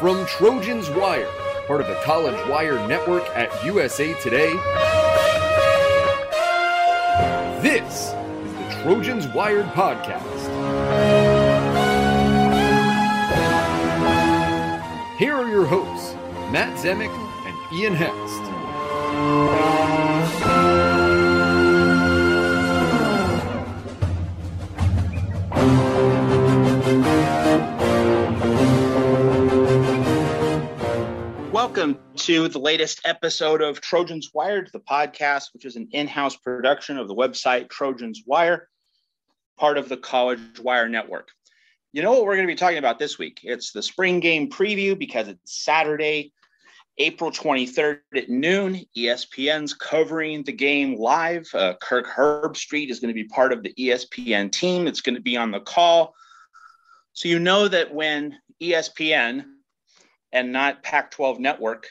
From Trojans Wire, part of the College Wire Network at USA Today, this is the Trojans Wired Podcast. Here are your hosts, Matt Zemek and Ian Hest. Welcome to the latest episode of Trojans Wired, the podcast, which is an in-house production of the website Trojans Wire, part of the College Wire Network. You know what we're going to be talking about this week? It's the spring game preview because it's Saturday, April 23rd at noon. ESPN's covering the game live. Kirk Herbstreet is going to be part of the ESPN team. It's going to be on the call. So you know that when ESPN and not Pac-12 Network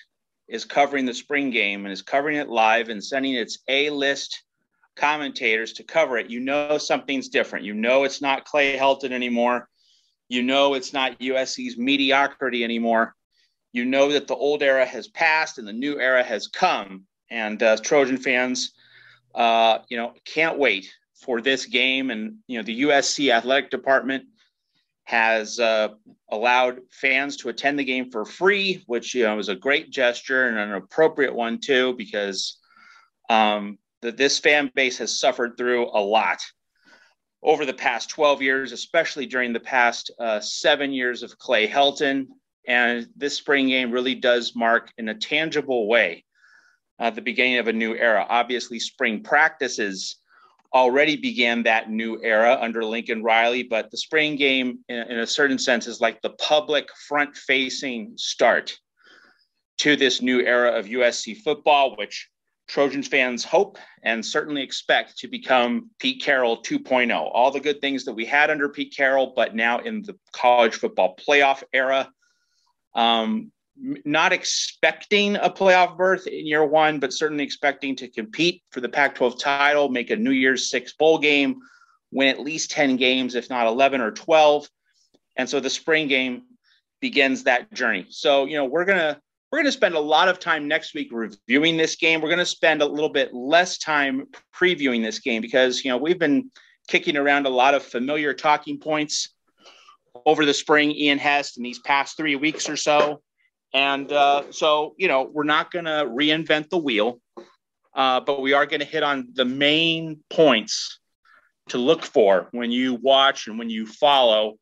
is covering the spring game and is covering it live and sending its A-list commentators to cover it, you know something's different. You know it's not Clay Helton anymore. You know it's not USC's mediocrity anymore. You know that the old era has passed and the new era has come. And Trojan fans, can't wait for this game. And, the USC athletic department has allowed fans to attend the game for free, which was a great gesture and an appropriate one too, because this fan base has suffered through a lot over the past 12 years, especially during the past 7 years of Clay Helton. And this spring game really does mark in a tangible way the beginning of a new era. Obviously, spring practices already began that new era under Lincoln Riley, but the spring game in a certain sense is like the public front-facing start to this new era of USC football, which Trojans fans hope and certainly expect to become Pete Carroll 2.0. All the good things that we had under Pete Carroll, but now in the college football playoff era. Not expecting a playoff berth in year one, but certainly expecting to compete for the Pac-12 title, make a New Year's Six bowl game, win at least 10 games, if not 11 or 12. And so the spring game begins that journey. So, we're going to spend a lot of time next week reviewing this game. We're going to spend a little bit less time previewing this game because, we've been kicking around a lot of familiar talking points over the spring, Ian Hest, in these past 3 weeks or so. And we're not going to reinvent the wheel, but we are going to hit on the main points to look for when you watch and when you follow,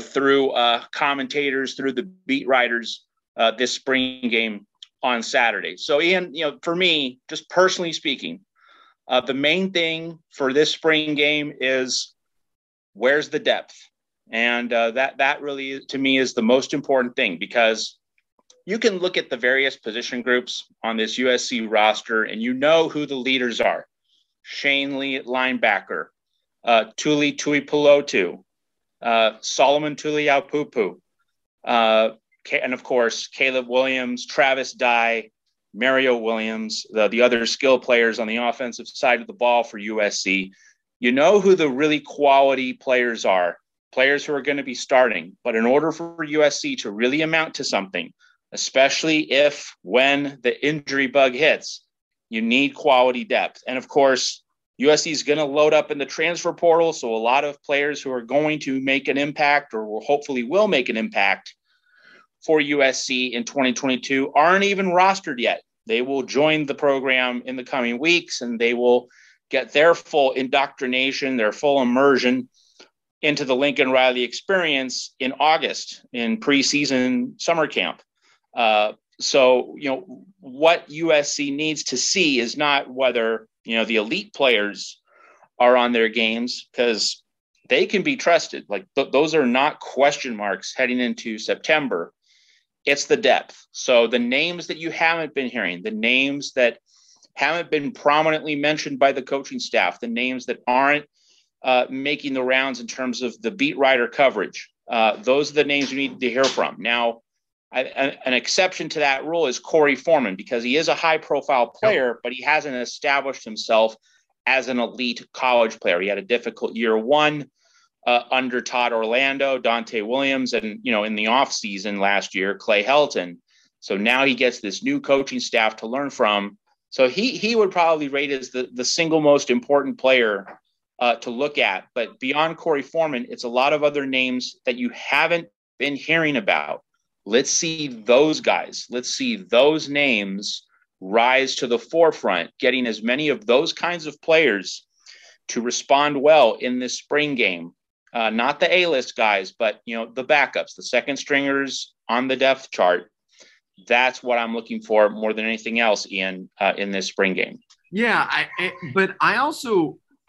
through commentators, through the beat writers, this spring game on Saturday. So, Ian, for me, just personally speaking, the main thing for this spring game is where's the depth? And that really, to me, is the most important thing because you can look at the various position groups on this USC roster and who the leaders are. Shane Lee at linebacker, Tuli Tuipulotu, Solomon Tuliaupupu, and of course, Caleb Williams, Travis Dye, Mario Williams, the other skill players on the offensive side of the ball for USC. You know who the really quality players are, players who are going to be starting. But in order for USC to really amount to something, especially when the injury bug hits, you need quality depth. And of course, USC is going to load up in the transfer portal. So a lot of players who are going to make an impact or will hopefully make an impact for USC in 2022 aren't even rostered yet. They will join the program in the coming weeks and they will get their full indoctrination, their full immersion into the Lincoln Riley experience in August in preseason summer camp. What USC needs to see is not whether, the elite players are on their games, because they can be trusted. Like those are not question marks heading into September. It's the depth. So the names that you haven't been hearing, the names that haven't been prominently mentioned by the coaching staff, the names that aren't making the rounds in terms of the beat writer coverage. Those are the names you need to hear from. Now, an exception to that rule is Korey Foreman, because he is a high-profile player, but he hasn't established himself as an elite college player. He had a difficult year one. under Todd Orlando, Donte Williams, and, you know, in the offseason last year, Clay Helton. So now he gets this new coaching staff to learn from. So he would probably rate as the single most important player to look at. But beyond Korey Foreman, it's a lot of other names that you haven't been hearing about. Let's see those guys. Let's see those names rise to the forefront, getting as many of those kinds of players to respond well in this spring game. Not the A-list guys, but, you know, the backups, the second stringers on the depth chart. That's what I'm looking for more than anything else, Ian, in this spring game. Yeah, I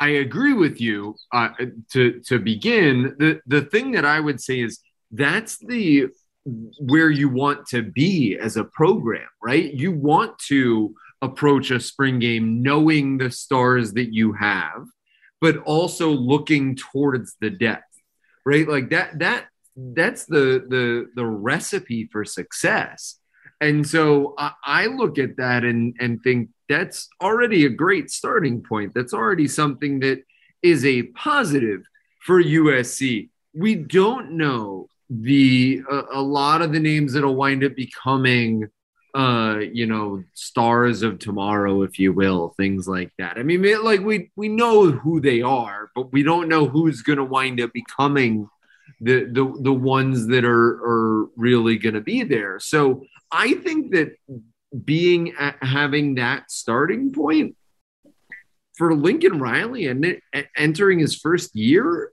agree with you to begin. The thing that I would say is that's the where you want to be as a program, right? You want to approach a spring game knowing the stars that you have, but also looking towards the depth, right? Like that's the recipe for success. And so I look at that and think that's already a great starting point. That's already something that is a positive for USC. We don't know a lot of the names that'll wind up becoming, stars of tomorrow, if you will, things like that. I mean, like we know who they are, but we don't know who's going to wind up becoming the ones that are really going to be there. So I think that having that starting point for Lincoln Riley and entering his first year,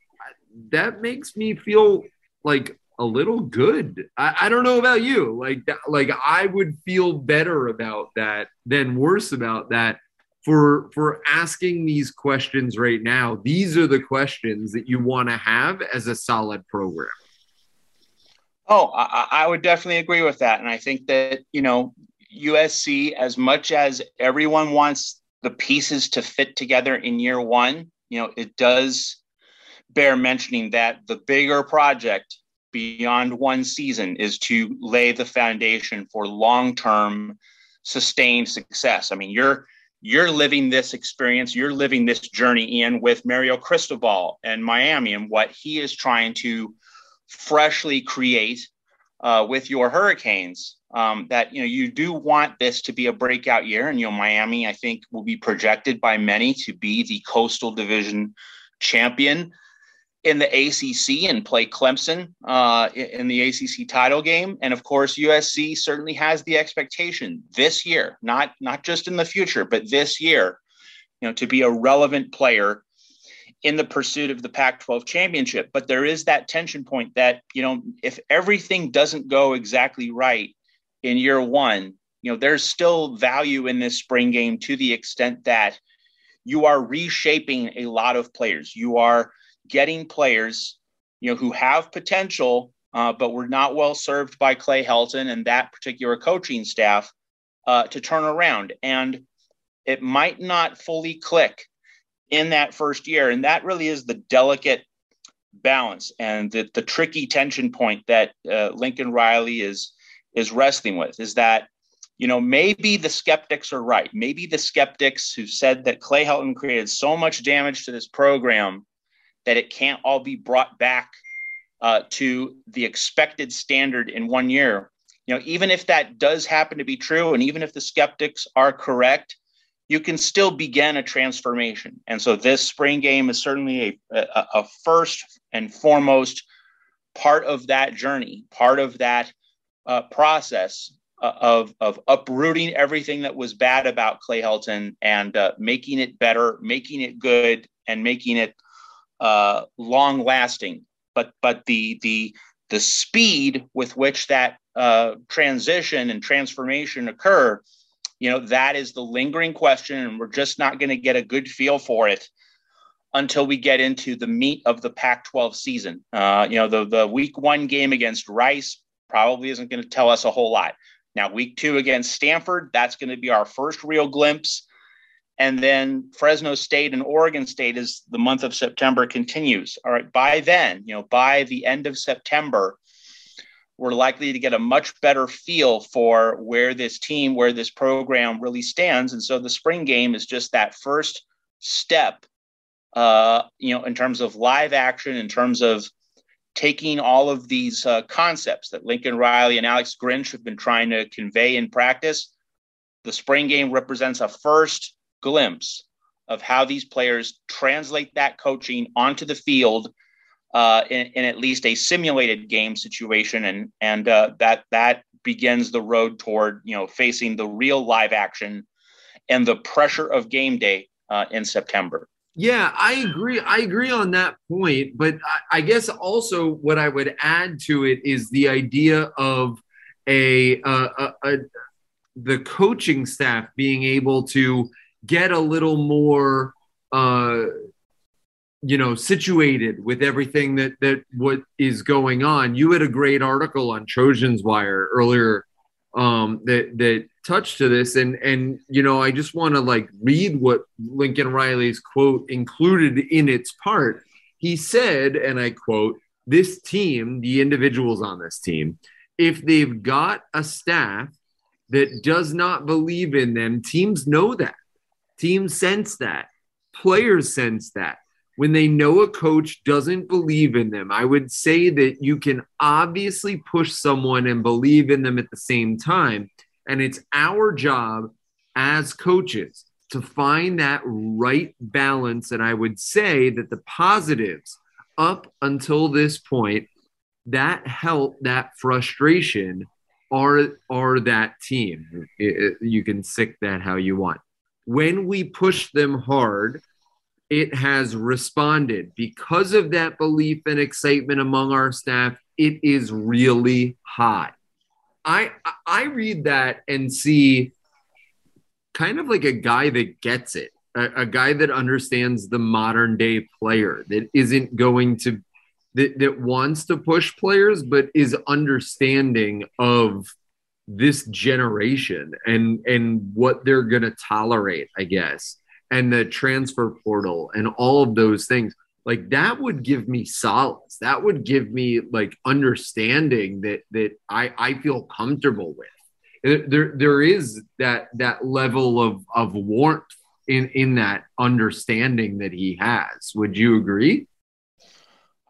that makes me feel like a little good. I don't know about you. Like I would feel better about that than worse about that for asking these questions right now. These are the questions that you want to have as a solid program. Oh, I would definitely agree with that. And I think that, you know, USC, as much as everyone wants the pieces to fit together in year one, you know, it does bear mentioning that the bigger project beyond one season is to lay the foundation for long-term sustained success. I mean, you're living this experience, you're living this journey, Ian, with Mario Cristobal and Miami and what he is trying to freshly create with your Hurricanes, that, you know, you do want this to be a breakout year. And, you know, Miami, I think, will be projected by many to be the Coastal Division champion in the ACC and play Clemson in the ACC title game. And of course, USC certainly has the expectation this year, not just in the future, but this year, you know, to be a relevant player in the pursuit of the Pac-12 championship. But there is that tension point that, you know, if everything doesn't go exactly right in year one, you know, there's still value in this spring game to the extent that you are reshaping a lot of players. You are getting players, you know, who have potential, but were not well served by Clay Helton and that particular coaching staff to turn around. And it might not fully click in that first year. And that really is the delicate balance and the tricky tension point that Lincoln Riley is wrestling with, is that, you know, maybe the skeptics are right. Maybe the skeptics who said that Clay Helton created so much damage to this program that it can't all be brought back to the expected standard in one year. You know, even if that does happen to be true, and even if the skeptics are correct, you can still begin a transformation. And so this spring game is certainly a first and foremost part of that journey, part of that process of uprooting everything that was bad about Clay Helton and making it better, making it good, and making it long lasting. But the speed with which that transition and transformation occur, you know, that is the lingering question, and we're just not going to get a good feel for it until we get into the meat of the Pac-12 season. You know, the week one game against Rice probably isn't going to tell us a whole lot. Now, week two against Stanford, that's going to be our first real glimpse. And then Fresno State and Oregon State as the month of September continues. All right, by then, you know, by the end of September, we're likely to get a much better feel for where this team, where this program really stands. And so the spring game is just that first step in terms of live action, in terms of taking all of these concepts that Lincoln Riley and Alex Grinch have been trying to convey in practice. The spring game represents a first glimpse of how these players translate that coaching onto the field in at least a simulated game situation. And that begins the road toward, facing the real live action and the pressure of game day in September. Yeah, I agree on that point. But I guess also what I would add to it is the idea of the coaching staff being able to get a little more, situated with everything that what is going on. You had a great article on Trojans Wire earlier that touched to this. And I just want to read what Lincoln Riley's quote included in its part. He said, and I quote, "This team, the individuals on this team, if they've got a staff that does not believe in them, teams know that. Teams sense that. Players sense that. When they know a coach doesn't believe in them, I would say that you can obviously push someone and believe in them at the same time. And it's our job as coaches to find that right balance. And I would say that the positives up until this point, that help, that frustration are that team. You can sick that how you want. When we push them hard, it has responded. Because of that belief and excitement among our staff, it is really high." I read that and see kind of like a guy that gets it, a guy that understands the modern day player, that isn't going to, that wants to push players, but is understanding of this generation and what they're going to tolerate, I guess, and the transfer portal and all of those things. That would give me solace. That would give me understanding that I feel comfortable with. There is that level of warmth in that understanding that he has. Would you agree?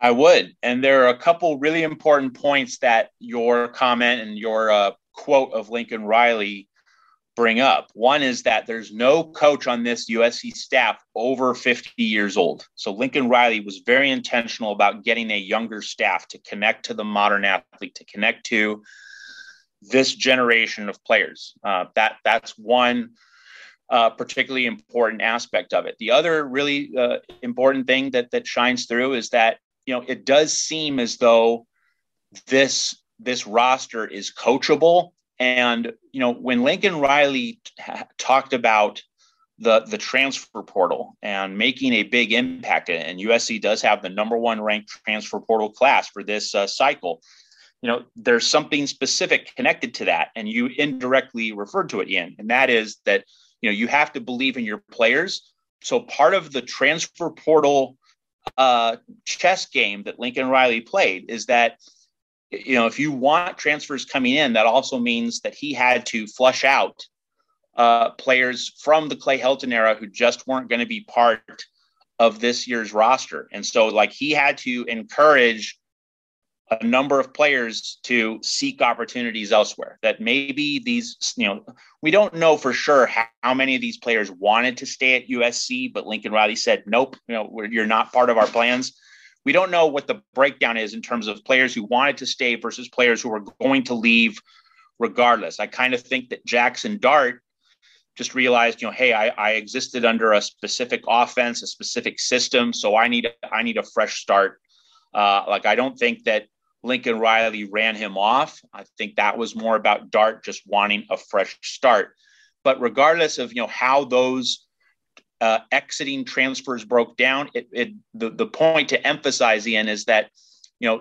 I would. And there are a couple really important points that your comment and your quote of Lincoln Riley bring up. One is that there's no coach on this USC staff over 50 years old. So Lincoln Riley was very intentional about getting a younger staff to connect to the modern athlete, to connect to this generation of players. That's one particularly important aspect of it. The other really important thing that shines through is that, it does seem as though this roster is coachable. And, when Lincoln Riley talked about the transfer portal and making a big impact, and USC does have the number one ranked transfer portal class for this cycle, there's something specific connected to that. And you indirectly referred to it, Ian. And that is that, you have to believe in your players. So part of the transfer portal chess game that Lincoln Riley played is that, if you want transfers coming in, that also means that he had to flush out players from the Clay Helton era who just weren't going to be part of this year's roster. And so he had to encourage a number of players to seek opportunities elsewhere, that maybe these, we don't know for sure how many of these players wanted to stay at USC, but Lincoln Riley said, nope, you're not part of our plans. We don't know what the breakdown is in terms of players who wanted to stay versus players who were going to leave regardless. I kind of think that Jackson Dart just realized, hey, I existed under a specific offense, a specific system. So I need a fresh start. I don't think that Lincoln Riley ran him off. I think that was more about Dart just wanting a fresh start. But regardless of, how those exiting transfers broke down, the point to emphasize, Ian, is that,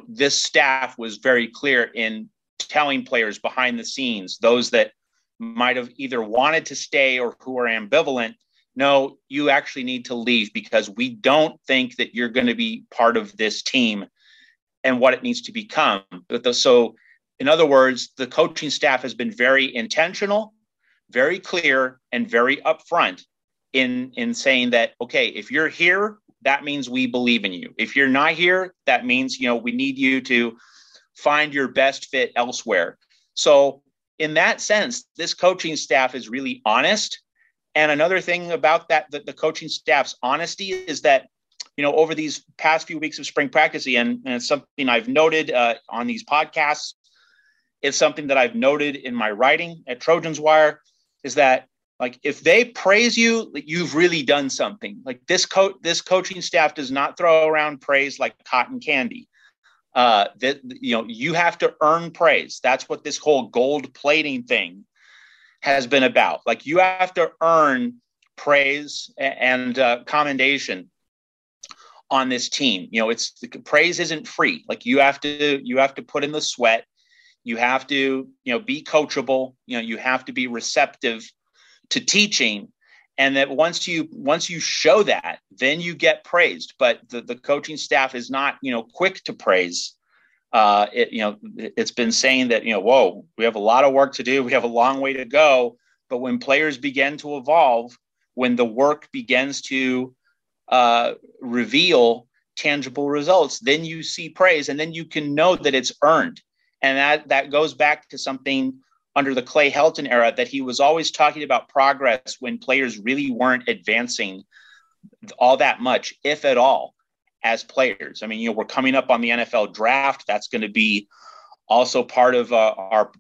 this staff was very clear in telling players behind the scenes, those that might have either wanted to stay or who are ambivalent, no, you actually need to leave because we don't think that you're going to be part of this team and what it needs to become. So in other words, the coaching staff has been very intentional, very clear, and very upfront in saying that, okay, if you're here, that means we believe in you. If you're not here, that means, you know, we need you to find your best fit elsewhere. So in that sense, this coaching staff is really honest. And another thing about that, the coaching staff's honesty is that, you know, over these past few weeks of spring practice, and it's something I've noted on these podcasts, it's something that I've noted in my writing at Trojans Wire, is that, like, if they praise you, you've really done something. Like, this coaching staff does not throw around praise like cotton candy. You know, you have to earn praise. That's what this whole gold plating thing has been about. Like, you have to earn praise and commendation on this team. You know, it's, the praise isn't free. Like, you have to put in the sweat. You have to, you know, be coachable. You know, you have to be receptive to teaching. And that once you show that, then you get praised. But the coaching staff is not, you know, quick to praise. It's been saying that, you know, whoa, we have a lot of work to do. We have a long way to go. But when players begin to evolve, when the work begins to reveal tangible results, then you see praise, and then you can know that it's earned. And that goes back to something under the Clay Helton era, that he was always talking about progress when players really weren't advancing all that much, if at all, as players. I mean, you know, we're coming up on the NFL draft. That's going to be also part of our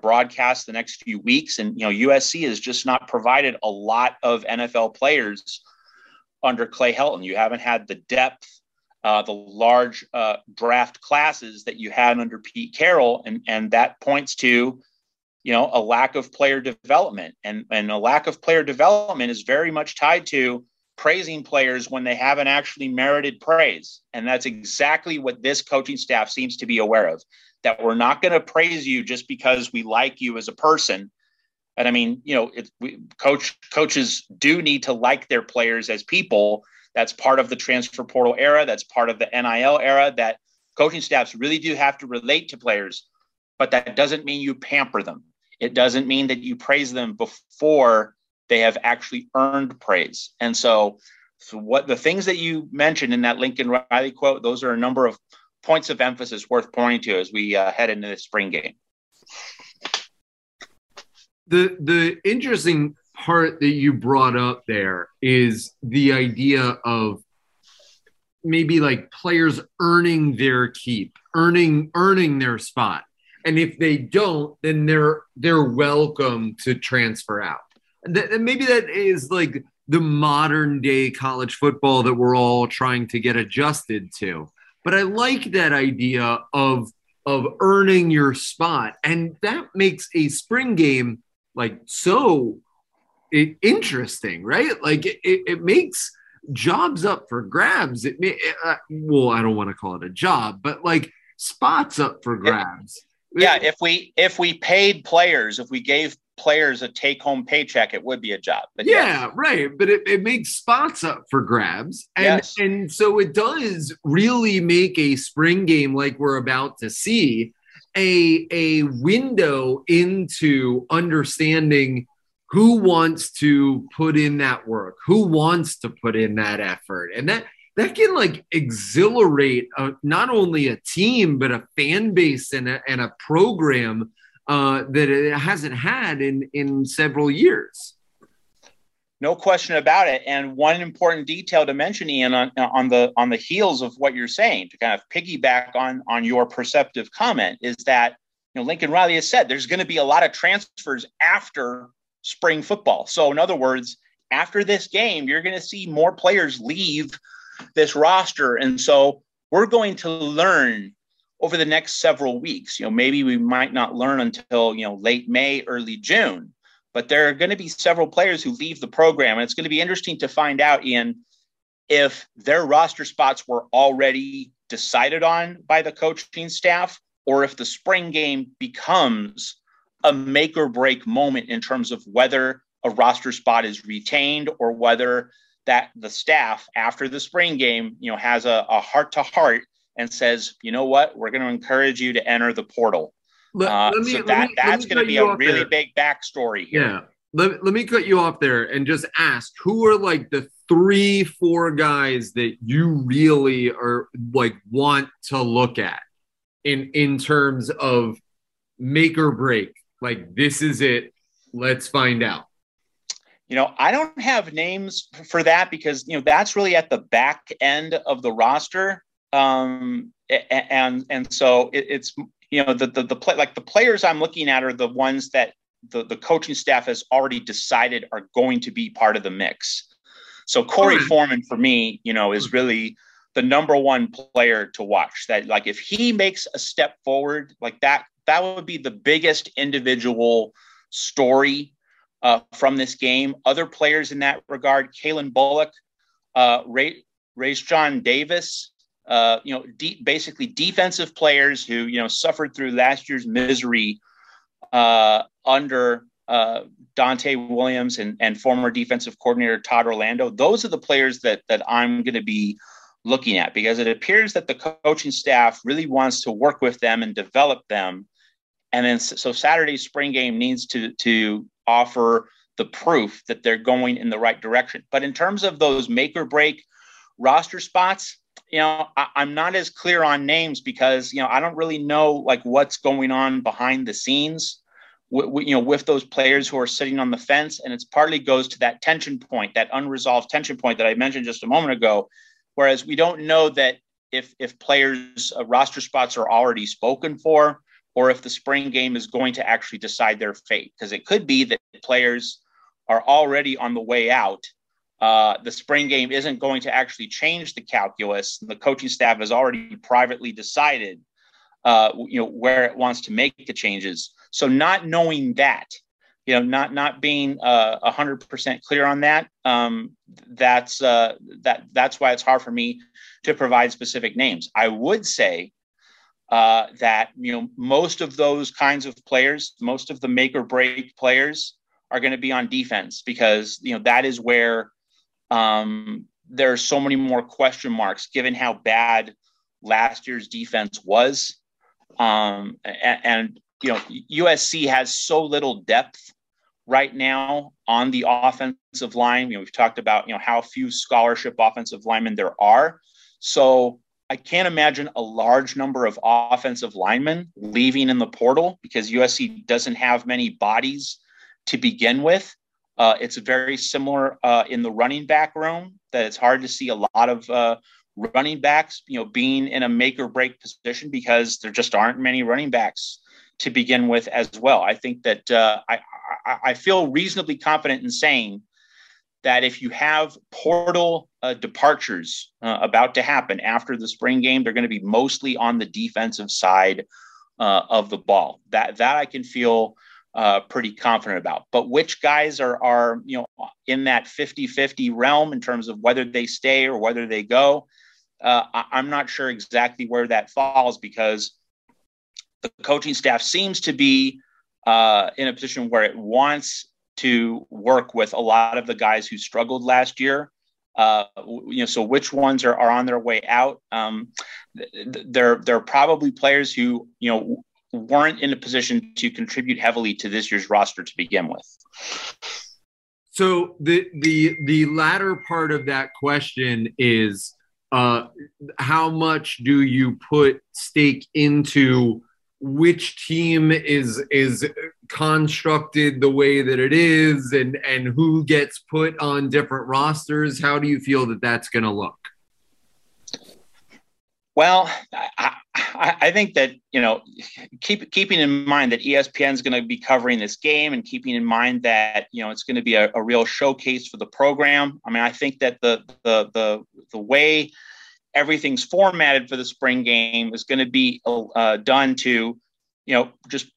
broadcast the next few weeks. And, you know, USC has just not provided a lot of NFL players under Clay Helton. You haven't had the depth, the large draft classes that you had under Pete Carroll. And that points to, you know, a lack of player development, and a lack of player development is very much tied to praising players when they haven't actually merited praise. And that's exactly what this coaching staff seems to be aware of, that we're not going to praise you just because we like you as a person. And I mean, you know, coaches do need to like their players as people. That's part of the transfer portal era. That's part of the NIL era, that coaching staffs really do have to relate to players, but that doesn't mean you pamper them. It doesn't mean that you praise them before they have actually earned praise. And so what the things that you mentioned in that Lincoln Riley quote, those are a number of points of emphasis worth pointing to as we head into the spring game. The interesting part that you brought up there is the idea of maybe like players earning their keep, earning their spot. And if they don't, then they're welcome to transfer out. And maybe that is like the modern day college football that we're all trying to get adjusted to. But I like that idea of earning your spot. And that makes a spring game like so interesting, right? Like it makes jobs up for grabs. Well, I don't want to call it a job, but like spots up for grabs. Yeah, if we paid players, if we gave players a take-home paycheck, it would be a job. But yeah, yes. Right. But it makes spots up for grabs. And, yes. And so it does really make a spring game like we're about to see a window into understanding who wants to put in that work, who wants to put in that effort. And that can like exhilarate not only a team, but a fan base and a program that it hasn't had in several years. No question about it. And one important detail to mention, Ian, on the heels of what you're saying, to kind of piggyback on your perceptive comment, is that, you know, Lincoln Riley has said there's going to be a lot of transfers after spring football. So in other words, after this game, you're going to see more players leave this roster. And so we're going to learn over the next several weeks. You know, maybe we might not learn until, you know, late May, early June, but there are going to be several players who leave the program. And it's going to be interesting to find out, Ian, if their roster spots were already decided on by the coaching staff, or if the spring game becomes a make or break moment in terms of whether a roster spot is retained, or whether that the staff after the spring game, you know, has a heart-to-heart and says, you know what, we're going to encourage you to enter the portal. That's going to be a really big backstory here. Yeah. Let me cut you off there and just ask, who are like the three, four guys that you really are like want to look at in terms of make or break? Like, this is it. Let's find out. You know, I don't have names for that because, you know, that's really at the back end of the roster. And so it's, you know, the play, like the players I'm looking at are the ones that the coaching staff has already decided are going to be part of the mix. So Korey Foreman for me, you know, is really the number one player to watch. That, like, if he makes a step forward like that, that would be the biggest individual story from this game. Other players in that regard, Kalen Bullock, Rayshawn Davis, you know, basically defensive players who, you know, suffered through last year's misery under Donte Williams and former defensive coordinator Todd Orlando. Those are the players that I'm going to be looking at, because it appears that the coaching staff really wants to work with them and develop them. And then so Saturday's spring game needs to offer the proof that they're going in the right direction. But in terms of those make or break roster spots, you know, I'm not as clear on names because, you know, I don't really know like what's going on behind the scenes with those players who are sitting on the fence. And it's partly goes to that tension point, that unresolved tension point that I mentioned just a moment ago. Whereas we don't know that if players' roster spots are already spoken for, or if the spring game is going to actually decide their fate, because it could be that players are already on the way out. The spring game isn't going to actually change the calculus. The coaching staff has already privately decided, you know, where it wants to make the changes. So not knowing that, you know, not being 100% clear on that, that's why it's hard for me to provide specific names. I would say that, you know, most of those kinds of players, most of the make or break players are going to be on defense, because, you know, that is where there are so many more question marks given how bad last year's defense was. And you know, USC has so little depth right now on the offensive line. You know, we've talked about, you know, how few scholarship offensive linemen there are. So I can't imagine a large number of offensive linemen leaving in the portal, because USC doesn't have many bodies to begin with. It's very similar in the running back room, that it's hard to see a lot of running backs, you know, being in a make or break position, because there just aren't many running backs to begin with as well. I think that I feel reasonably confident in saying that if you have portal departures about to happen after the spring game, they're going to be mostly on the defensive side of the ball. That I can feel pretty confident about. But which guys are, you know, in that 50-50 realm in terms of whether they stay or whether they go, I'm not sure exactly where that falls, because the coaching staff seems to be in a position where it wants to work with a lot of the guys who struggled last year. You know, so which ones are on their way out? They're probably players who, you know, weren't in a position to contribute heavily to this year's roster to begin with. So the latter part of that question is how much do you put stake into which team is constructed the way that it is, and who gets put on different rosters? How do you feel that that's going to look? Well, I think that, you know, keeping in mind that ESPN is going to be covering this game, and keeping in mind that, you know, it's going to be a real showcase for the program. I mean, I think that the way everything's formatted for the spring game is going to be done to, you know, just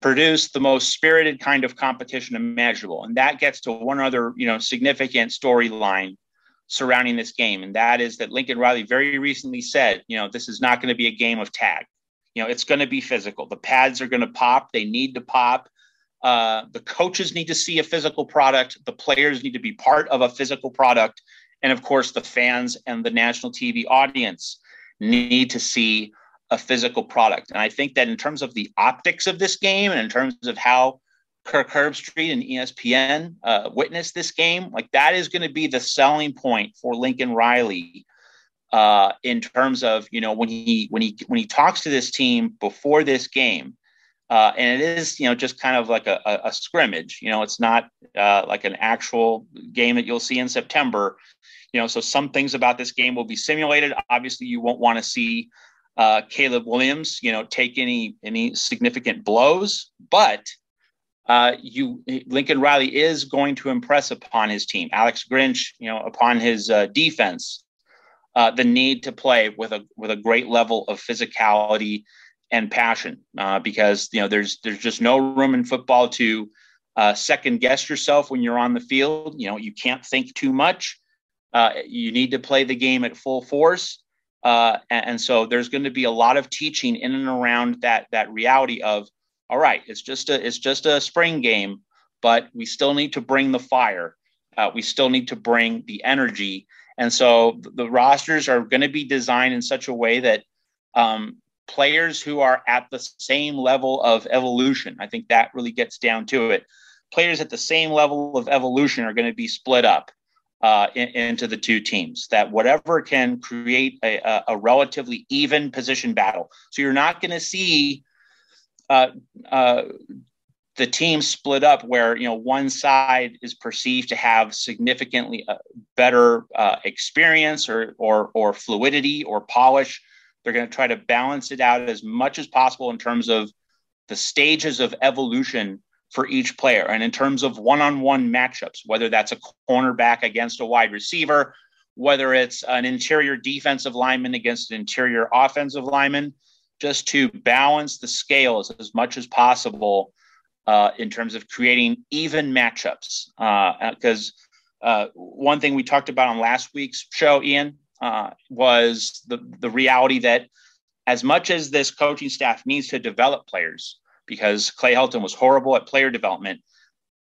produce the most spirited kind of competition imaginable. And that gets to one other, you know, significant storyline surrounding this game. And that is that Lincoln Riley very recently said, you know, this is not going to be a game of tag. You know, it's going to be physical. The pads are going to pop. They need to pop. The coaches need to see a physical product. The players need to be part of a physical product. And of course, the fans and the national TV audience need to see a physical product. And I think that in terms of the optics of this game, and in terms of how Kirk Herbstreet and ESPN witnessed this game. Like, that is going to be the selling point for Lincoln Riley in terms of, you know, when he talks to this team before this game. And it is, you know, just kind of like a scrimmage, you know, it's not like an actual game that you'll see in September, you know, so some things about this game will be simulated. Obviously you won't want to see Caleb Williams, you know, take any significant blows, but Lincoln Riley is going to impress upon his team, Alex Grinch, you know, upon his defense, the need to play with a great level of physicality and passion, because, you know, there's just no room in football to second guess yourself when you're on the field. You know, you can't think too much. You need to play the game at full force. And so there's going to be a lot of teaching in and around that reality of, all right, it's just a spring game, but we still need to bring the fire. We still need to bring the energy. And so the rosters are going to be designed in such a way that, players who are at the same level of evolution. I think that really gets down to it. Players at the same level of evolution are going to be split up into the two teams, that whatever can create a relatively even position battle. So you're not going to see the team split up where, you know, one side is perceived to have significantly better experience or fluidity or polish. They're going to try to balance it out as much as possible in terms of the stages of evolution for each player. And in terms of one-on-one matchups, whether that's a cornerback against a wide receiver, whether it's an interior defensive lineman against an interior offensive lineman, just to balance the scales as much as possible in terms of creating even matchups. Because one thing we talked about on last week's show, Ian, was the reality that as much as this coaching staff needs to develop players, because Clay Helton was horrible at player development,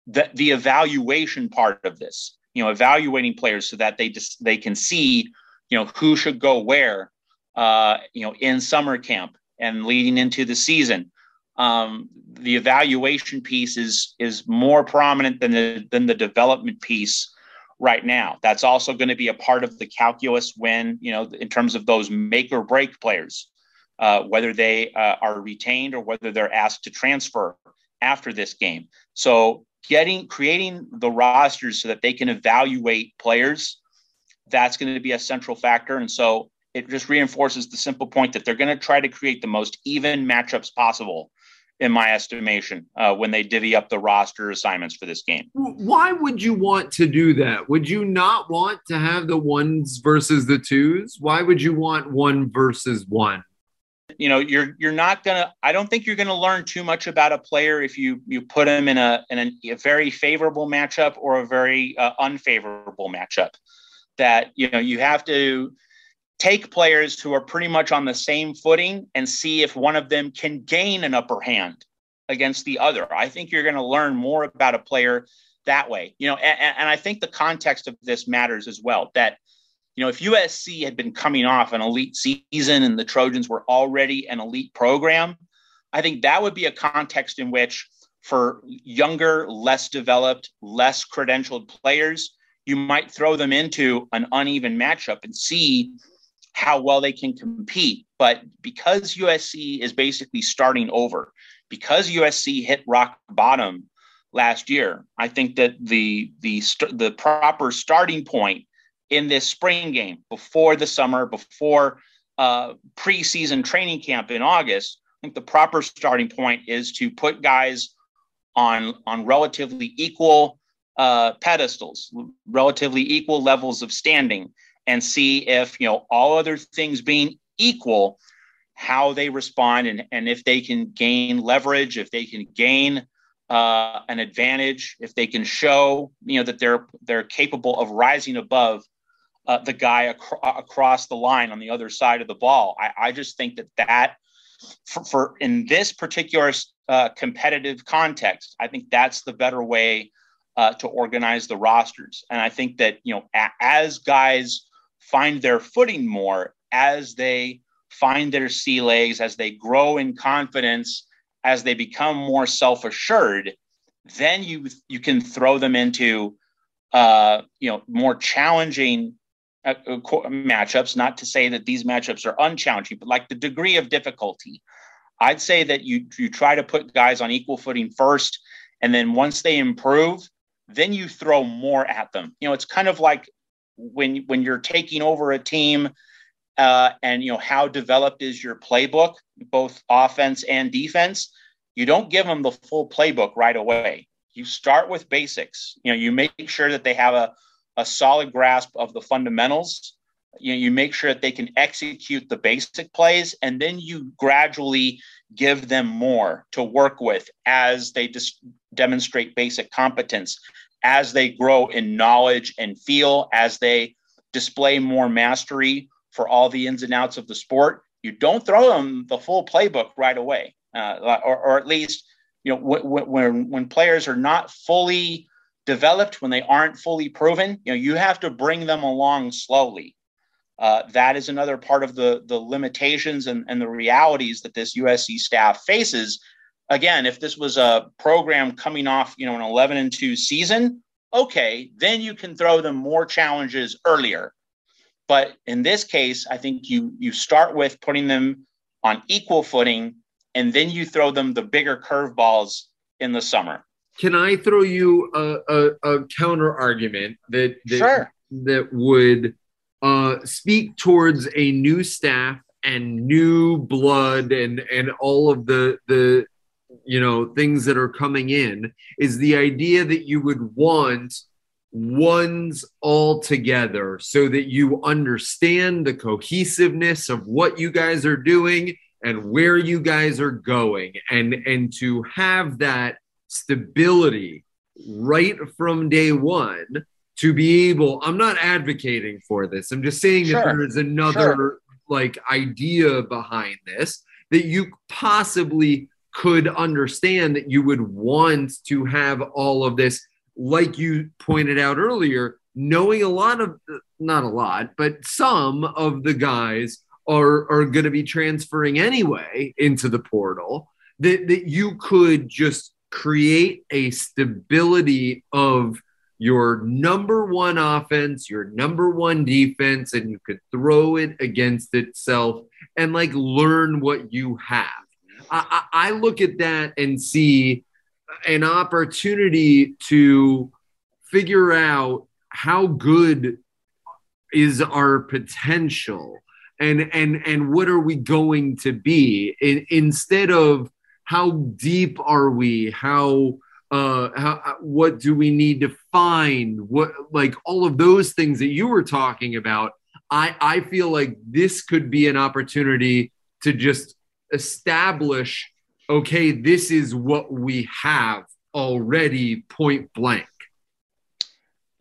the evaluation part of this, you know, evaluating players so that they can see, you know, who should go where, you know, in summer camp and leading into the season, the evaluation piece is more prominent than the development piece right now. That's also going to be a part of the calculus when, you know, in terms of those make or break players, whether they are retained or whether they're asked to transfer after this game. So creating the rosters so that they can evaluate players, that's going to be a central factor. And so it just reinforces the simple point that they're going to try to create the most even matchups possible, in my estimation, when they divvy up the roster assignments for this game. Why would you want to do that? Would you not want to have the ones versus the twos? Why would you want one versus one? You know, you're not going to, I don't think you're going to learn too much about a player if you put him in a very favorable matchup or a very unfavorable matchup. That, you know, you have to take players who are pretty much on the same footing and see if one of them can gain an upper hand against the other. I think you're going to learn more about a player that way, you know, and I think the context of this matters as well, that, you know, if USC had been coming off an elite season and the Trojans were already an elite program, I think that would be a context in which for younger, less developed, less credentialed players, you might throw them into an uneven matchup and see how well they can compete. But because USC is basically starting over, because USC hit rock bottom last year, I think that the proper starting point in this spring game, before the summer, before preseason training camp in August, I think the proper starting point is to put guys on relatively equal pedestals, relatively equal levels of standing, and see if, you know, all other things being equal, how they respond and if they can gain leverage, if they can gain an advantage, if they can show, you know, that they're capable of rising above the guy across the line on the other side of the ball. I just think that for in this particular competitive context, I think that's the better way to organize the rosters. And I think that, you know, as guys find their footing more, as they find their sea legs, as they grow in confidence, as they become more self-assured, then you can throw them into more challenging matchups. Not to say that these matchups are unchallenging, but like the degree of difficulty, I'd say that you try to put guys on equal footing first, and then once they improve, then you throw more at them. You know, it's kind of like when you're taking over a team, and how developed is your playbook, both offense and defense. You don't give them the full playbook right away. You start with basics. You make sure that they have a solid grasp of the fundamentals. You make sure that they can execute the basic plays, and then you gradually give them more to work with as they demonstrate basic competence, as they grow in knowledge and feel, as they display more mastery for all the ins and outs of the sport. You don't throw them the full playbook right away, or at least when players are not fully developed, when they aren't fully proven, you have to bring them along slowly. That is another part of the limitations and the realities that this USC staff faces. Again, if this was a program coming off, an 11-2 season, okay, then you can throw them more challenges earlier. But in this case, I think you start with putting them on equal footing, and then you throw them the bigger curveballs in the summer. Can I throw you a counter argument that sure, that would speak towards a new staff and new blood and all of the things that are coming in, is the idea that you would want ones all together so that you understand the cohesiveness of what you guys are doing and where you guys are going, and to have that stability right from day one. To be able, I'm not advocating for this. I'm just saying that there is another idea behind this that you possibly could understand, that you would want to have all of this, like you pointed out earlier, knowing not a lot, but some of the guys are going to be transferring anyway into the portal, that you could just create a stability of your number one offense, your number one defense, and you could throw it against itself and learn what you have. I look at that and see an opportunity to figure out how good is our potential and what are we going to be, instead of how deep are we, what do we need to find? All of those things that you were talking about, I feel like this could be an opportunity to just establish, okay, this is what we have already, point blank.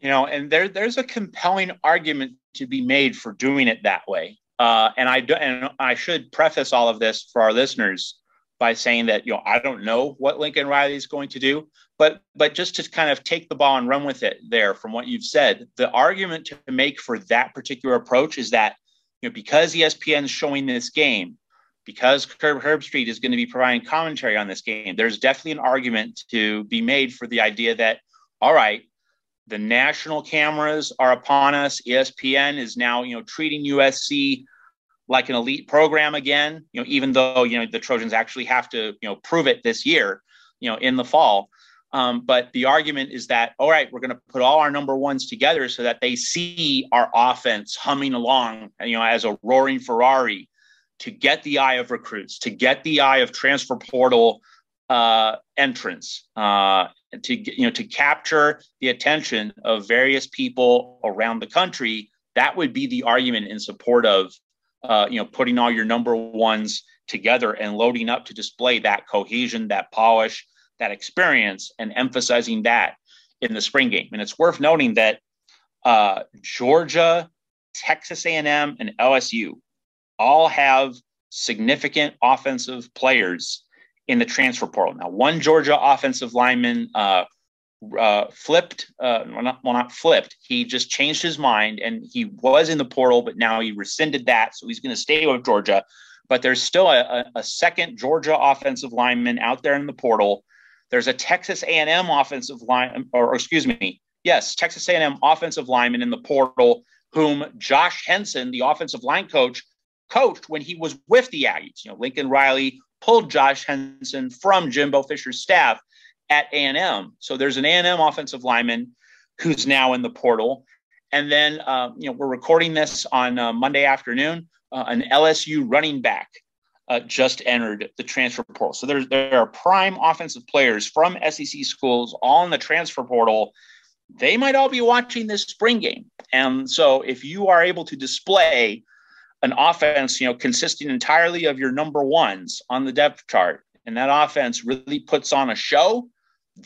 And there's a compelling argument to be made for doing it that way. And I should preface all of this for our listeners by saying that, I don't know what Lincoln Riley is going to do, but just to kind of take the ball and run with it there from what you've said, the argument to make for that particular approach is that, because ESPN is showing this game, because Kirk Herbstreet is going to be providing commentary on this game, there's definitely an argument to be made for the idea that, all right, the national cameras are upon us. ESPN is now, treating USC like an elite program again, even though, the Trojans actually have to, prove it this year, in the fall. But the argument is that, all right, we're going to put all our number ones together so that they see our offense humming along, as a roaring Ferrari, to get the eye of recruits, to get the eye of transfer portal entrants, to capture the attention of various people around the country. That would be the argument in support of, putting all your number ones together and loading up to display that cohesion, that polish, that experience, and emphasizing that in the spring game. And it's worth noting that Georgia, Texas A&M, and LSU all have significant offensive players in the transfer portal. Now, one Georgia offensive lineman not flipped. He just changed his mind and he was in the portal, but now he rescinded that. So he's going to stay with Georgia, but there's still a second Georgia offensive lineman out there in the portal There's a Texas A&M offensive line, or excuse me, yes, Texas A&M offensive lineman in the portal, whom Josh Henson, the offensive line coach, coached when he was with the Aggies. You know, Lincoln Riley pulled Josh Henson from Jimbo Fisher's staff at A&M. So there's an A&M offensive lineman who's now in the portal. And then, you know, we're recording this on Monday afternoon. An LSU running back just entered the transfer portal. So there are prime offensive players from SEC schools all in the transfer portal. They might all be watching this spring game. And so if you are able to display an offense, you know, consisting entirely of your number ones on the depth chart, and that offense really puts on a show,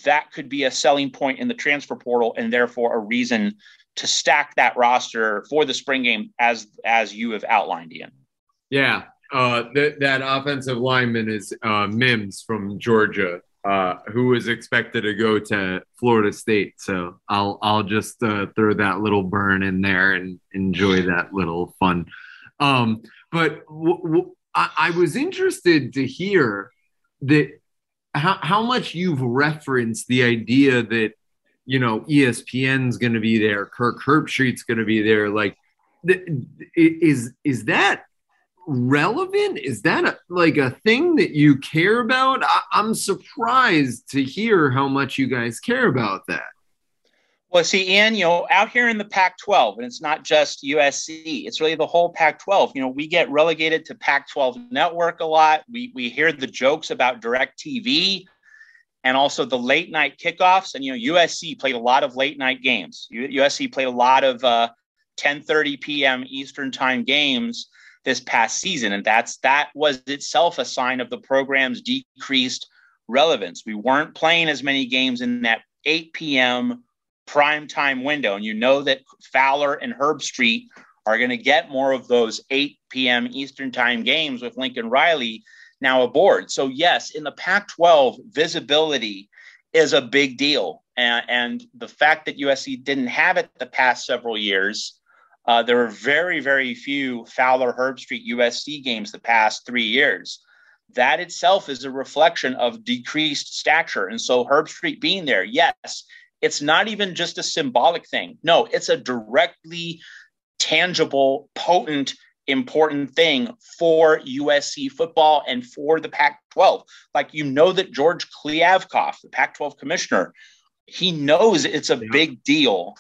that could be a selling point in the transfer portal, and therefore a reason to stack that roster for the spring game, as you have outlined, Ian. Yeah, that offensive lineman is Mims from Georgia, who is expected to go to Florida State. So I'll just throw that little burn in there and enjoy that little fun. But I was interested to hear that how much you've referenced the idea that, you know, ESPN's going to be there, Kirk Herbstreit's going to be there. Like, is that relevant? Is that a thing that you care about? I'm surprised to hear how much you guys care about that. Well, see, Ian, you know, out here in the Pac-12, and it's not just USC, it's really the whole Pac-12. You know, we get relegated to Pac-12 Network a lot. We hear the jokes about DirecTV and also the late night kickoffs. And, you know, USC played a lot of late night games. USC played a lot of 10:30 p.m. Eastern time games this past season. And that was itself a sign of the program's decreased relevance. We weren't playing as many games in that 8 p.m. prime time window. And you know that Fowler and Herbstreet are going to get more of those 8 p.m. Eastern time games with Lincoln Riley now aboard. So yes, in the Pac-12, visibility is a big deal. And the fact that USC didn't have it the past several years, there were very, very few Fowler Herbstreet USC games the past 3 years. That itself is a reflection of decreased stature. And so Herbstreet being there, yes, it's not even just a symbolic thing. No, it's a directly tangible, potent, important thing for USC football and for the Pac-12. Like, you know that George Kliavkoff, the Pac-12 commissioner, he knows it's a big deal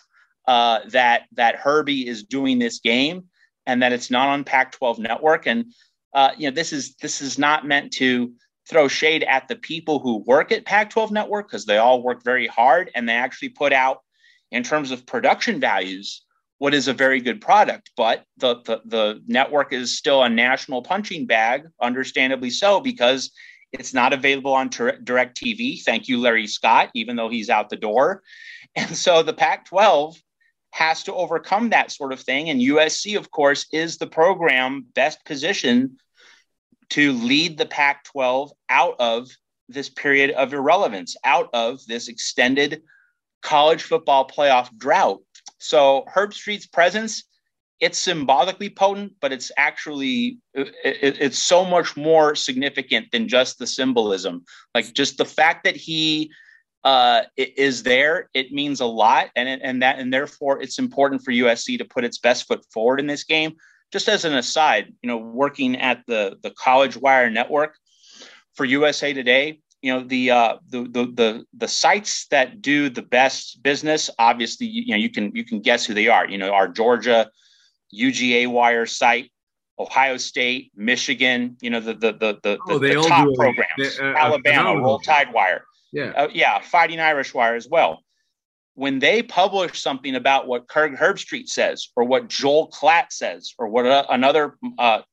that Herbie is doing this game and that it's not on Pac-12 Network. And you know, this is not meant to throw shade at the people who work at Pac-12 Network, because they all work very hard and they actually put out, in terms of production values, what is a very good product. But the network is still a national punching bag, understandably so, because it's not available on DirecTV. Thank you, Larry Scott, even though he's out the door. And so the Pac-12 has to overcome that sort of thing. And USC, of course, is the program best positioned to lead the Pac-12 out of this period of irrelevance, out of this extended college football playoff drought. So Herbstreit's presence, it's symbolically potent, but it's actually, it's so much more significant than just the symbolism. Like, just the fact that he is there, it means a lot. And therefore it's important for USC to put its best foot forward in this game. Just as an aside, you know, working at the College Wire Network for USA Today, you know, the sites that do the best business, obviously, you know, you can guess who they are. You know, our Georgia UGA Wire site, Ohio State, Michigan, you know, the top programs, Alabama, Roll Tide Wire, Fighting Irish Wire as well. When they publish something about what Kirk Herbstreet says, or what Joel Klatt says, or what another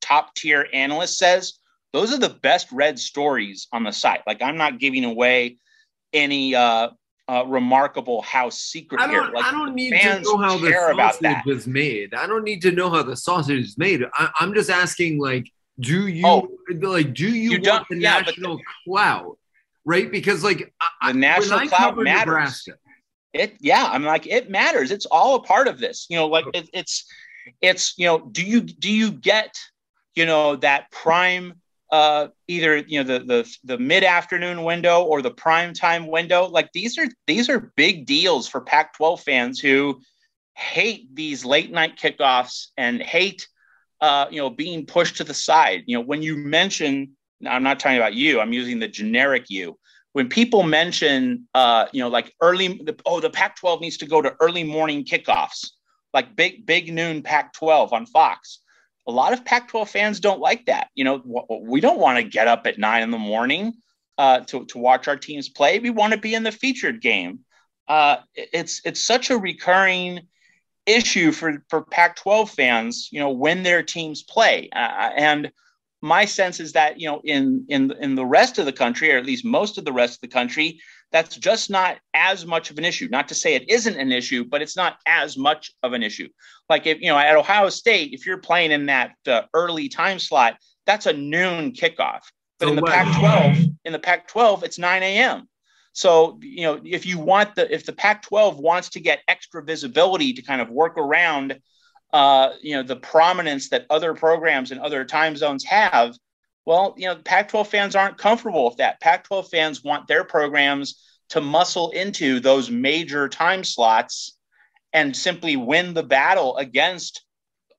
top-tier analyst says, those are the best-read stories on the site. Like, I'm not giving away any remarkable house secret here. Like, I don't need to know how the sausage is made. I don't need to know how the sausage is made. I'm just asking, like, do you want the national clout, right? Because, like, the national clout matters. Nebraska, I'm like, it matters. It's all a part of this, you know, like it's, you know, do you get, you know, that prime either, you know, the mid-afternoon window or the prime time window. Like, these are big deals for Pac-12 fans who hate these late night kickoffs and hate, you know, being pushed to the side. You know, when you mention, I'm not talking about you, I'm using the generic you. When people mention, you know, like the Pac-12 needs to go to early morning kickoffs, like big noon Pac-12 on Fox. A lot of Pac-12 fans don't like that. You know, we don't want to get up at 9 a.m. to watch our teams play. We want to be in the featured game. It's such a recurring issue for Pac-12 fans, you know, when their teams play. And my sense is that, you know, in the rest of the country, or at least most of the rest of the country, that's just not as much of an issue. Not to say it isn't an issue, but it's not as much of an issue. Like, if, you know, at Ohio State, if you're playing in that early time slot, that's a noon kickoff. But in the Pac-12, it's 9 a.m. So, you know, if the Pac-12 wants to get extra visibility to kind of work around, you know, the prominence that other programs and other time zones have, well, you know, Pac-12 fans aren't comfortable with that. Pac-12 fans want their programs to muscle into those major time slots and simply win the battle against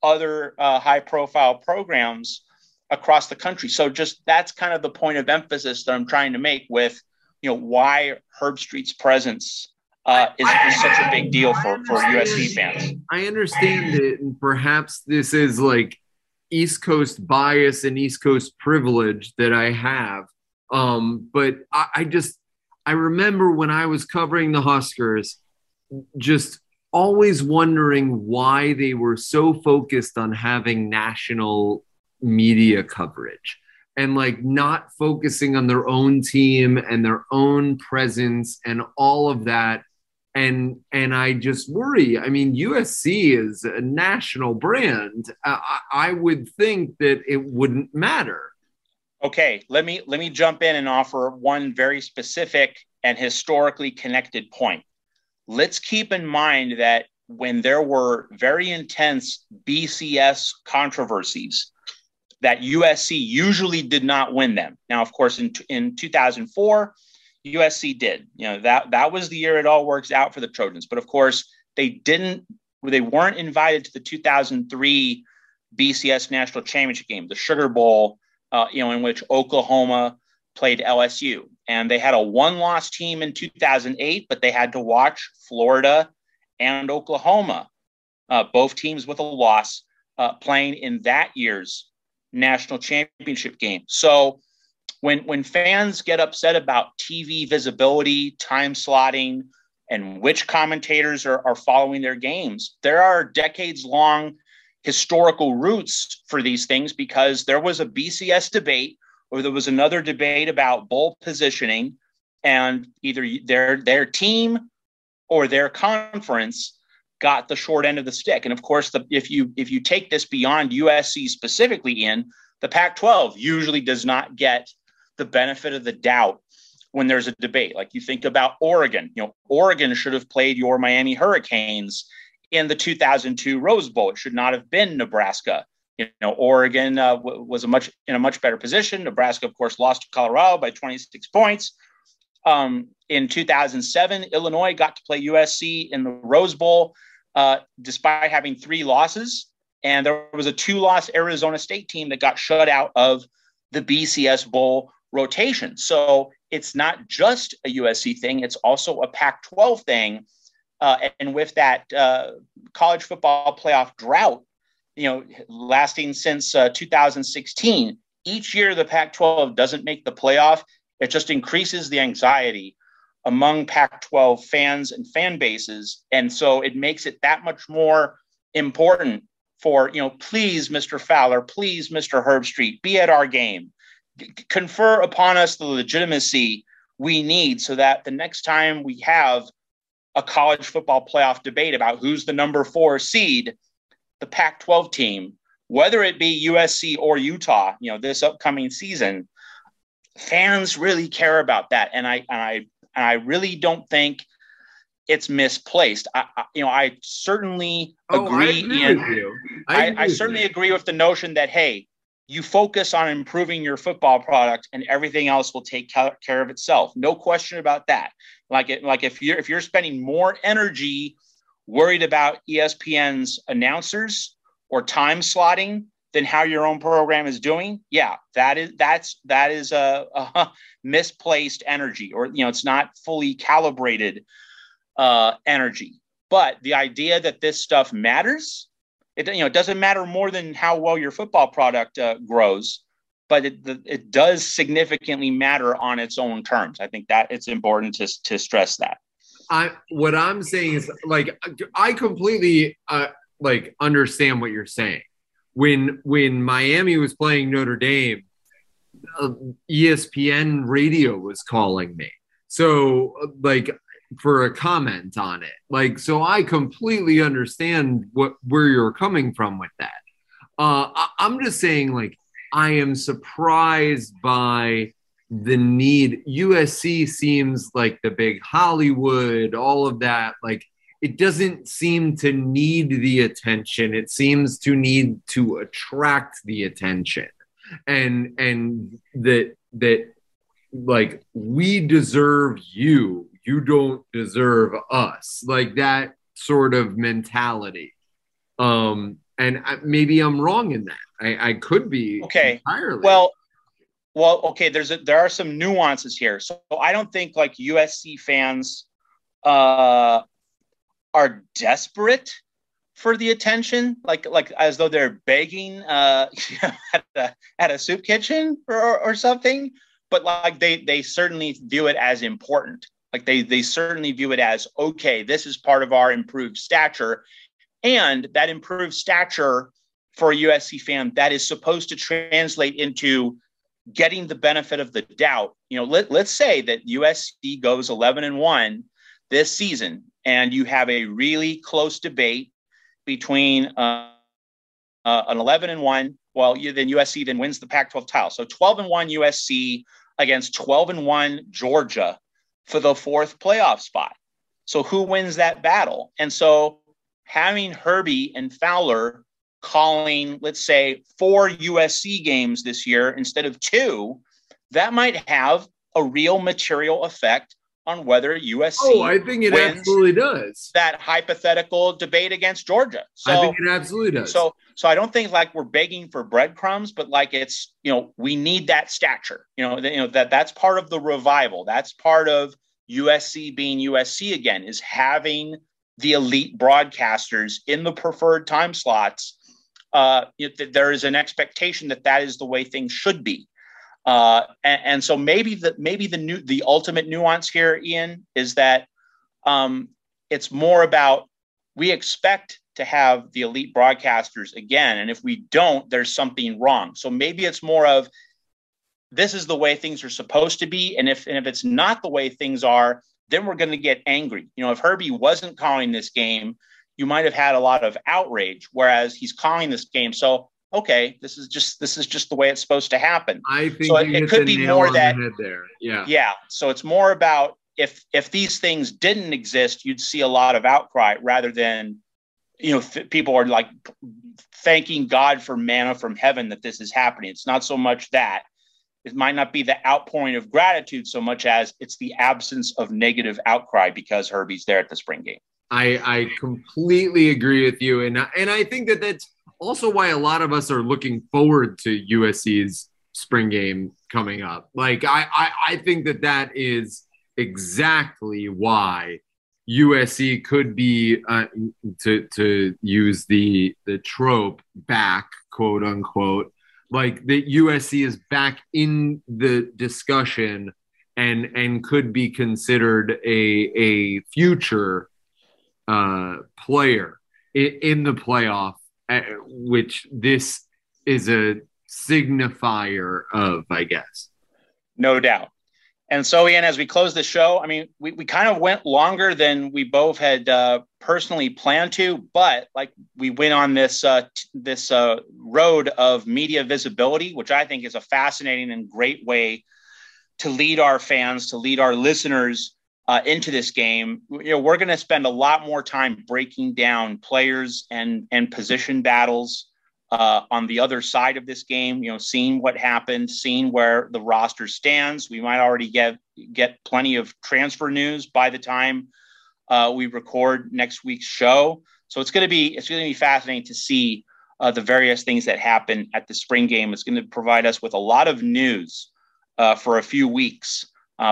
other high-profile programs across the country. So just that's kind of the point of emphasis that I'm trying to make with, you know, why Herbstreet's presence is such a big deal for USC fans. I understand it, and perhaps this is like East Coast bias and East Coast privilege that I have. But I remember when I was covering the Huskers, just always wondering why they were so focused on having national media coverage and like not focusing on their own team and their own presence and all of that. And I just worry. I mean, USC is a national brand. I would think that it wouldn't matter. Okay, let me jump in and offer one very specific and historically connected point. Let's keep in mind that when there were very intense BCS controversies, that USC usually did not win them. Now, of course, in 2004, USC did. You know, that was the year it all works out for the Trojans. But of course, they weren't invited to the 2003 BCS National Championship game, the Sugar Bowl, you know, in which Oklahoma played LSU. And they had a one-loss team in 2008, but they had to watch Florida and Oklahoma, both teams with a loss, playing in that year's national championship game. So when fans get upset about TV visibility, time slotting, and which commentators are following their games, there are decades-long historical roots for these things, because there was a BCS debate, or there was another debate about bowl positioning, and either their team or their conference got the short end of the stick. And of course, if you take this beyond USC specifically, the Pac-12 usually does not get the benefit of the doubt when there's a debate. Like, you think about Oregon. You know, Oregon should have played your Miami Hurricanes in the 2002 Rose Bowl. It should not have been Nebraska. You know, Oregon was in a much better position. Nebraska, of course, lost to Colorado by 26 points. In 2007, Illinois got to play USC in the Rose Bowl, despite having 3 losses. And there was a 2-loss Arizona State team that got shut out of the BCS Bowl rotation. So it's not just a USC thing. It's also a Pac-12 thing. And with that college football playoff drought, you know, lasting since 2016, each year the Pac-12 doesn't make the playoff. It just increases the anxiety among Pac-12 fans and fan bases. And so it makes it that much more important for, you know, please, Mr. Fowler, please, Mr. Herbstreet, be at our game. Confer upon us the legitimacy we need so that the next time we have a college football playoff debate about who's the number 4 seed, the Pac-12 team, whether it be USC or Utah, you know, this upcoming season, fans really care about that. And I really don't think it's misplaced. I certainly agree with the notion that, hey, You focus on improving your football product and everything else will take care of itself. No question about that. Like if you're spending more energy worried about ESPN's announcers or time slotting than how your own program is doing, yeah, that is a misplaced energy, or, you know, it's not fully calibrated energy. But the idea that this stuff matters, it doesn't matter more than how well your football product grows, but it does significantly matter on its own terms. I think that it's important to stress that. What I'm saying is, like, I completely understand what you're saying. When Miami was playing Notre Dame, ESPN radio was calling me. So, for a comment on it. So I completely understand where you're coming from with that. I'm just saying, I am surprised by the need. USC seems like the big Hollywood, all of that. It doesn't seem to need the attention. It seems to need to attract the attention. And that we deserve you. You don't deserve us, that sort of mentality. Maybe I'm wrong in that. I could be entirely. Well, okay. There are some nuances here. So I don't think USC fans are desperate for the attention, like as though they're begging at a soup kitchen or something. But they certainly view it as important. They certainly view it as, okay, this is part of our improved stature. And that improved stature for a USC fan, that is supposed to translate into getting the benefit of the doubt. You know, let's say that USC goes 11-1 this season, and you have a really close debate between an 11-1. Well, then USC then wins the Pac-12 title. So 12-1 USC against 12-1 Georgia for the fourth playoff spot. So who wins that battle? And so having Herbie and Fowler calling, let's say, 4 USC games this year instead of 2, that might have a real material effect on whether USC I think it absolutely does. That hypothetical debate against Georgia. So, I think it absolutely does. So I don't think we're begging for breadcrumbs, but it's, we need that stature, that's part of the revival. That's part of USC being USC again, is having the elite broadcasters in the preferred time slots. There is an expectation that is the way things should be. And so maybe the ultimate nuance here, Ian, is that it's more about, we expect to have the elite broadcasters again, and if we don't, there's something wrong. So maybe it's more of, this is the way things are supposed to be, and if it's not the way things are, then we're going to get angry. If Herbie wasn't calling this game, you might have had a lot of outrage, whereas he's calling this game. So okay, this is just the way it's supposed to happen. I think so. It could be more that there. Yeah. So it's more about, if these things didn't exist, you'd see a lot of outcry, rather than, people are thanking God for manna from heaven that this is happening. It's not so much that. It might not be the outpouring of gratitude so much as it's the absence of negative outcry because Herbie's there at the spring game. I completely agree with you, and I think that's also why a lot of us are looking forward to USC's spring game coming up. I think that is exactly why USC could be, to use the trope, back, quote unquote, that USC is back in the discussion and could be considered a future player in the playoff, which this is a signifier of, I guess. No doubt. And so, Ian, as we close the show, I mean, we kind of went longer than we both had personally planned to, but we went on this this road of media visibility, which I think is a fascinating and great way to lead our fans, to lead our listeners into this game. We're going to spend a lot more time breaking down players and position battles, on the other side of this game, you know, seeing what happened, seeing where the roster stands. We might already get plenty of transfer news by the time we record next week's show. So it's going to be fascinating to see the various things that happen at the spring game. It's going to provide us with a lot of news for a few weeks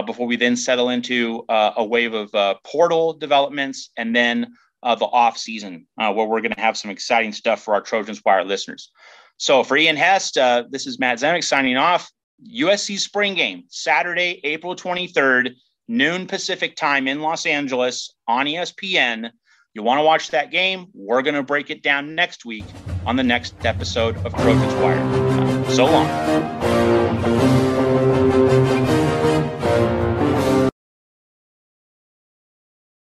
before we then settle into a wave of portal developments and then the off season where we're going to have some exciting stuff for our Trojans Wire listeners. So for Ian Hest, this is Matt Zemek signing off. USC spring game, Saturday, April 23rd, noon Pacific time in Los Angeles on ESPN. You want to watch that game? We're going to break it down next week on the next episode of Trojans Wire. So long.